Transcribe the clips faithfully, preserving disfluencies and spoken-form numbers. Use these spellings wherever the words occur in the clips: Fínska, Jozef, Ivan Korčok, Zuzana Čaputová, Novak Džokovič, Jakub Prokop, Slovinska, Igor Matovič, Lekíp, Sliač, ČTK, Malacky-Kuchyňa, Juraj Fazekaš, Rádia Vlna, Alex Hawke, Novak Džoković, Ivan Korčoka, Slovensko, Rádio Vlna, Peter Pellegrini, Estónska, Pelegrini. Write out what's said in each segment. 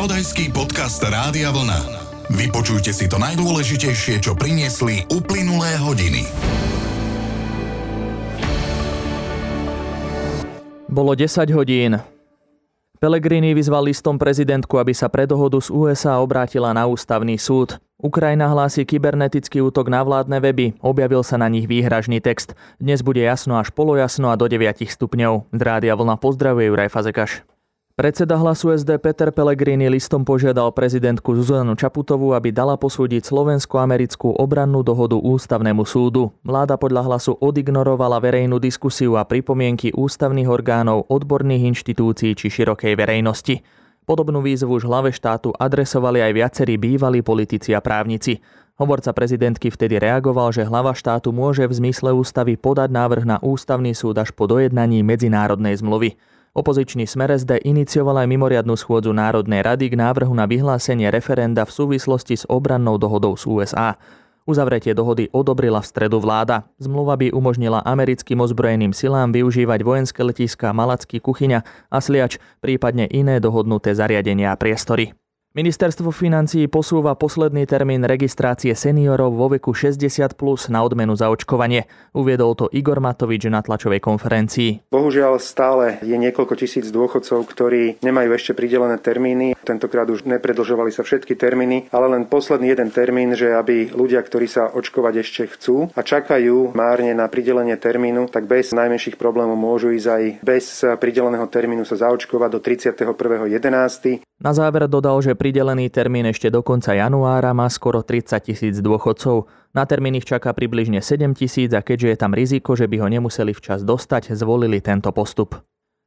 Spravodajský podcast Rádia Vlna. Vypočujte si to najdôležitejšie, čo priniesli uplynulé hodiny. Bolo desať hodín. Pelegrini vyzval listom prezidentku, aby sa pre dohodu z ú es á obrátila na ústavný súd. Ukrajina hlási kybernetický útok na vládne weby, objavil sa na nich výhražný text. Dnes bude jasno až polojasno a do deviatich stupňov. Z Rádia Vlna pozdravuje Juraj Fazekaš. Predseda Hlasu es dé Peter Pellegrini listom požiadal prezidentku Zuzanu Čaputovú, aby dala posúdiť slovensko-americkú obrannú dohodu ústavnému súdu. Vláda podľa Hlasu odignorovala verejnú diskusiu a pripomienky ústavných orgánov, odborných inštitúcií či širokej verejnosti. Podobnú výzvu už hlave štátu adresovali aj viacerí bývalí politici a právnici. Hovorca prezidentky vtedy reagoval, že hlava štátu môže v zmysle ústavy podať návrh na ústavný súd až po dojednaní medzinárodnej zmluvy. Opozičný Smer es dé inicioval aj mimoriadnu schôdzu Národnej rady k návrhu na vyhlásenie referenda v súvislosti s obrannou dohodou z ú es á. Uzavretie dohody odobrila v stredu vláda. Zmluva by umožnila americkým ozbrojeným silám využívať vojenské letiská Malacky-Kuchyňa a Sliač, prípadne iné dohodnuté zariadenia a priestory. Ministerstvo financií posúva posledný termín registrácie seniorov vo veku šesťdesiat plus na odmenu za očkovanie. Uviedol to Igor Matovič na tlačovej konferencii. Bohužiaľ stále je niekoľko tisíc dôchodcov, ktorí nemajú ešte pridelené termíny. Tentokrát už nepredlžovali sa všetky termíny, ale len posledný jeden termín, že aby ľudia, ktorí sa očkovať ešte chcú a čakajú márne na pridelenie termínu, tak bez najmenších problémov môžu ísť aj bez prideleného termínu sa zaočkovať do tridsiateho prvého jedenásteho. Na záver dodal, že pridelený termín ešte do konca januára má skoro tridsať tisíc dôchodcov. Na termín ich čaká približne sedem tisíc a keďže je tam riziko, že by ho nemuseli včas dostať, zvolili tento postup.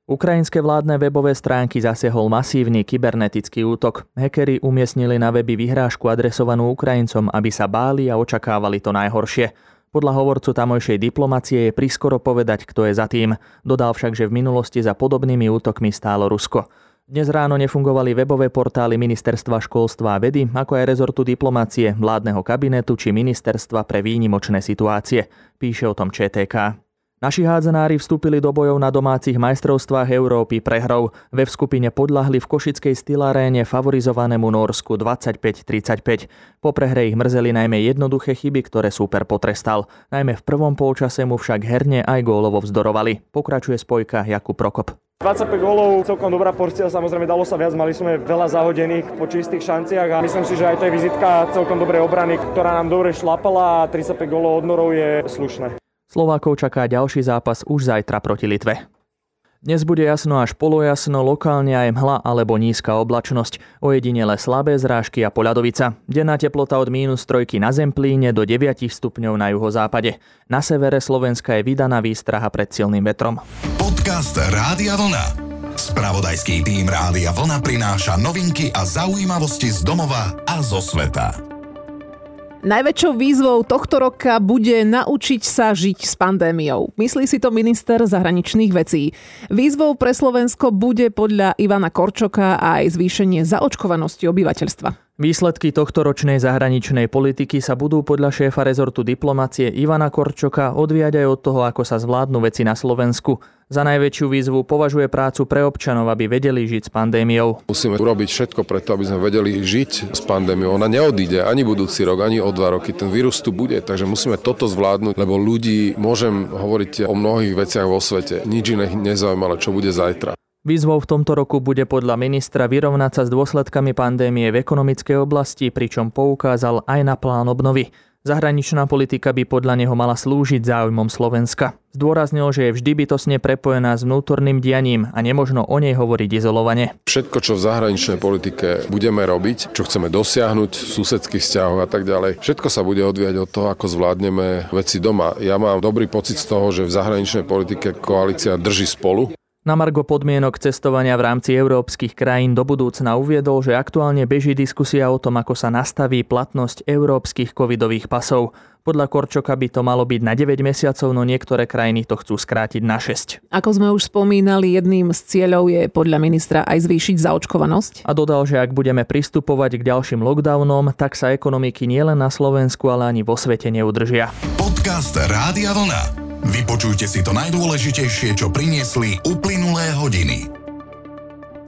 Ukrajinské vládne webové stránky zasiahol masívny kybernetický útok. Hackeri umiestnili na weby vyhrážku adresovanú Ukrajincom, aby sa báli a očakávali to najhoršie. Podľa hovorcu tamojšej diplomacie je priskoro povedať, kto je za tým. Dodal však, že v minulosti za podobnými útokmi stálo Rusko. Dnes ráno nefungovali webové portály Ministerstva školstva a vedy, ako aj rezortu diplomácie, vládneho kabinetu či Ministerstva pre výnimočné situácie. Píše o tom ČTK. Naši hádzanári vstúpili do bojov na domácich majstrovstvách Európy prehrou. Ve v skupine podľahli v košickej Stylaréne favorizovanému Norsku dvadsaťpäť tridsaťpäť. Po prehre ich mrzeli najmä jednoduché chyby, ktoré súper potrestal. Najmä v prvom polčase mu však herne aj gólovo vzdorovali. Pokračuje spojka Jakub Prokop. dvadsaťpäť gólov, celkom dobrá porcia, samozrejme dalo sa viac, mali sme veľa zahodených po čistých šanciach a myslím si, že aj to je vizitka celkom dobrej obrany, ktorá nám dobre šlapala a tridsaťpäť gólov od Norov je slušné. Slovákov čaká ďalší zápas už zajtra proti Litve. Dnes bude jasno až polojasno, lokálne aj mhla alebo nízka oblačnosť, ojedinele slabé zrážky a poľadovica. Denná teplota od mínus trojky na Zemplíne do deviatich stupňov na juhozápade. Na severe Slovenska je vydaná výstraha pred silným vetrom. Podcast Rádia Vlna. Spravodajský tím Rádia Vlna prináša novinky a zaujímavosti z domova a zo sveta. Najväčšou výzvou tohto roka bude naučiť sa žiť s pandémiou. Myslí si to minister zahraničných vecí. Výzvou pre Slovensko bude podľa Ivana Korčoka aj zvýšenie zaočkovanosti obyvateľstva. Výsledky tohtoročnej zahraničnej politiky sa budú podľa šéfa rezortu diplomacie Ivana Korčoka odvíjať aj od toho, ako sa zvládnu veci na Slovensku. Za najväčšiu výzvu považuje prácu pre občanov, aby vedeli žiť s pandémiou. Musíme urobiť všetko preto, aby sme vedeli žiť s pandémiou. Ona neodíde ani budúci rok, ani o dva roky. Ten vírus tu bude, takže musíme toto zvládnuť, lebo ľudí, môžem hovoriť o mnohých veciach vo svete. Nič iné nezaujímalo, čo bude zajtra. Výzvou v tomto roku bude podľa ministra vyrovnať sa s dôsledkami pandémie v ekonomickej oblasti, pričom poukázal aj na plán obnovy. Zahraničná politika by podľa neho mala slúžiť záujmom Slovenska. Zdôraznil, že je vždy bytostne prepojená s vnútorným dianím a nemožno o nej hovoriť izolovane. Všetko, čo v zahraničnej politike budeme robiť, čo chceme dosiahnuť v susedských vzťahoch a tak ďalej, všetko sa bude odvíjať od toho, ako zvládneme veci doma. Ja mám dobrý pocit z toho, že v zahraničnej politike koalícia drží spolu. Na margo podmienok cestovania v rámci európskych krajín do budúcna uviedol, že aktuálne beží diskusia o tom, ako sa nastaví platnosť európskych covidových pasov. Podľa Korčoka by to malo byť na deväť mesiacov, no niektoré krajiny to chcú skrátiť na šesť. Ako sme už spomínali, jedným z cieľov je podľa ministra aj zvýšiť zaočkovanosť. A dodal, že ak budeme pristupovať k ďalším lockdownom, tak sa ekonomiky nielen na Slovensku, ale ani vo svete neudržia. Podcast Rádia Vlna. Vypočujte si to najdôležitejšie, čo priniesli uplynulé hodiny.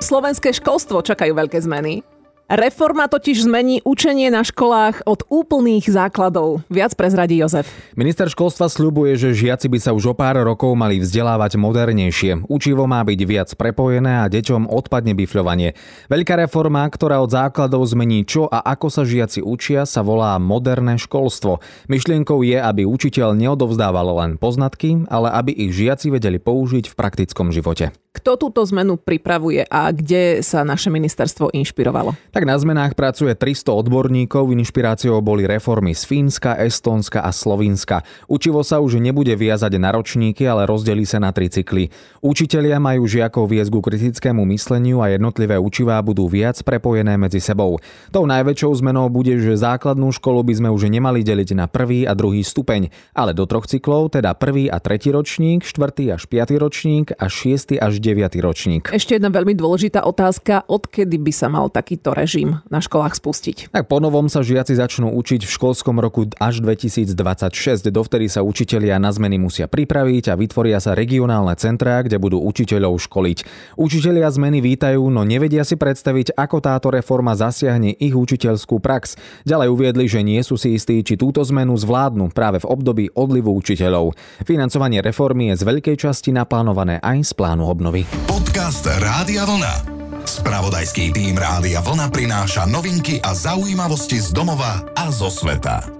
Slovenské školstvo čakajú veľké zmeny. Reforma totiž zmení učenie na školách od úplných základov. Viac prezradí Jozef. Minister školstva sľubuje, že žiaci by sa už o pár rokov mali vzdelávať modernejšie. Učivo má byť viac prepojené a deťom odpadne bifľovanie. Veľká reforma, ktorá od základov zmení čo a ako sa žiaci učia, sa volá moderné školstvo. Myšlienkou je, aby učiteľ neodovzdával len poznatky, ale aby ich žiaci vedeli použiť v praktickom živote. Kto túto zmenu pripravuje a kde sa naše ministerstvo inšpirovalo? Tak na zmenách pracuje tristo odborníkov, inšpiráciou boli reformy z Fínska, Estónska a Slovinska. Učivo sa už nebude viazať na ročníky, ale rozdelí sa na tri cykly. Učitelia majú žiakov viesť ku kritickému mysleniu a jednotlivé učivá budú viac prepojené medzi sebou. Tou najväčšou zmenou bude, že základnú školu by sme už nemali deliť na prvý a druhý stupeň, ale do troch cyklov, teda prvý a tretí ročník, štvrtý až piatý ročník a šiesty až deviaty ročník. Ešte jedna veľmi dôležitá otázka, odkedy by sa mal takýto režim na školách spustiť? Tak po novom sa žiaci začnú učiť v školskom roku až dvetisícdvadsaťšesť. Dovtedy sa učitelia na zmeny musia pripraviť a vytvoria sa regionálne centrá, kde budú učiteľov školiť. Učitelia zmeny vítajú, no nevedia si predstaviť, ako táto reforma zasiahne ich učiteľskú prax. Ďalej uviedli, že nie sú si istí, či túto zmenu zvládnu práve v období odlivu učiteľov. Financovanie reformy je z veľkej časti naplánované aj z plánu obnovy. Podcast Rádia Vlna. Spravodajský tím Rádia Vlna prináša novinky a zaujímavosti z domova a zo sveta.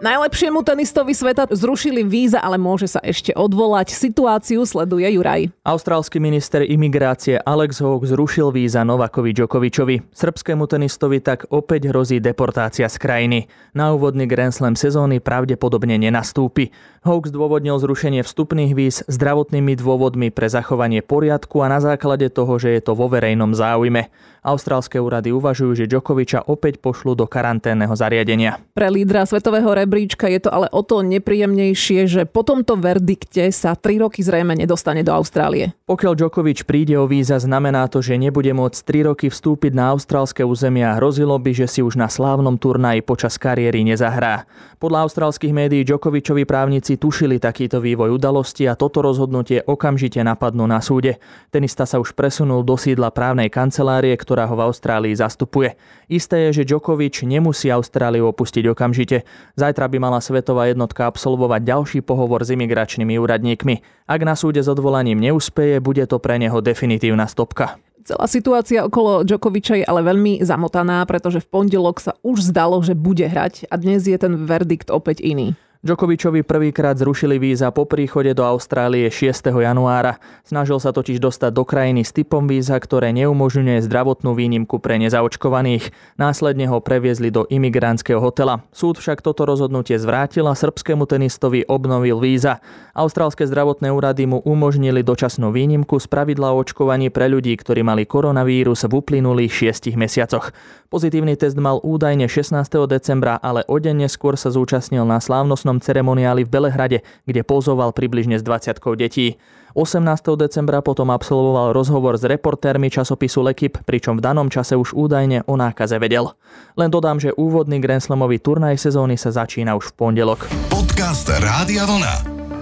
Najlepšiemu tenistovi sveta zrušili víza, ale môže sa ešte odvolať. Situáciu sleduje Juraj. Austrálsky minister imigrácie Alex Hawke zrušil víza Novakovi Džokovičovi. Srbskému tenistovi tak opäť hrozí deportácia z krajiny. Na úvodný Grand Slam sezóny pravdepodobne nenastúpi. Hawke zdôvodnil zrušenie vstupných víz zdravotnými dôvodmi pre zachovanie poriadku a na základe toho, že je to vo verejnom záujme. Austrálske úrady uvažujú, že Djokoviča opäť pošlú do karanténneho zariadenia. Pre lídra svetového rebríčka je to ale o to nepríjemnejšie, že po tomto verdikte sa tri roky zrejme nedostane do Austrálie. Pokiaľ Djokovič príde o víza, znamená to, že nebude môcť tri roky vstúpiť na austrálske územie a hrozilo by, že si už na slávnom turnaji počas kariéry nezahrá. Podľa austrálskych médií Djokovičovi právnici tušili takýto vývoj udalosti a toto rozhodnutie okamžite napadnú na súde. Tenista sa už presunul do sídla právnej kancelárie, ktorá ho v Austrálii zastupuje. Isté je, že Djokovič nemusí Austráliu opustiť okamžite. Zajtra by mala svetová jednotka absolvovať ďalší pohovor s imigračnými úradníkmi. Ak na súde s odvolaním neúspeje, bude to pre neho definitívna stopka. Celá situácia okolo Djokoviča je ale veľmi zamotaná, pretože v pondelok sa už zdalo, že bude hrať a dnes je ten verdikt opäť iný. Djokovičovi prvýkrát zrušili víza po príchode do Austrálie šiesteho januára. Snažil sa totiž dostať do krajiny s typom víza, ktoré neumožňuje zdravotnú výnimku pre nezaočkovaných. Následne ho previezli do imigránskeho hotela. Súd však toto rozhodnutie zvrátil a srbskému tenistovi obnovil víza. Austrálske zdravotné úrady mu umožnili dočasnú výnimku z pravidla o očkovaní pre ľudí, ktorí mali koronavírus v uplynulých šiestich mesiacoch. Pozitívny test mal údajne šestnásteho decembra, ale o deň neskôr sa zúčastnil na slávnostnom ceremoniáli v Belehrade, kde pozoval približne s dvadsiatkou detí. osemnásteho decembra potom absolvoval rozhovor s reportérmi časopisu Lekíp, pričom v danom čase už údajne o nákaze vedel. Len dodám, že úvodný Grand Slamový turnaj sezóny sa začína už v pondelok. Podcast Rádia Vlna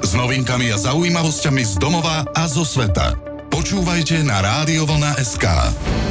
s novinkami a zaujímavosťami z domova a zo sveta. Počúvajte na rádio vlna bodka es ká.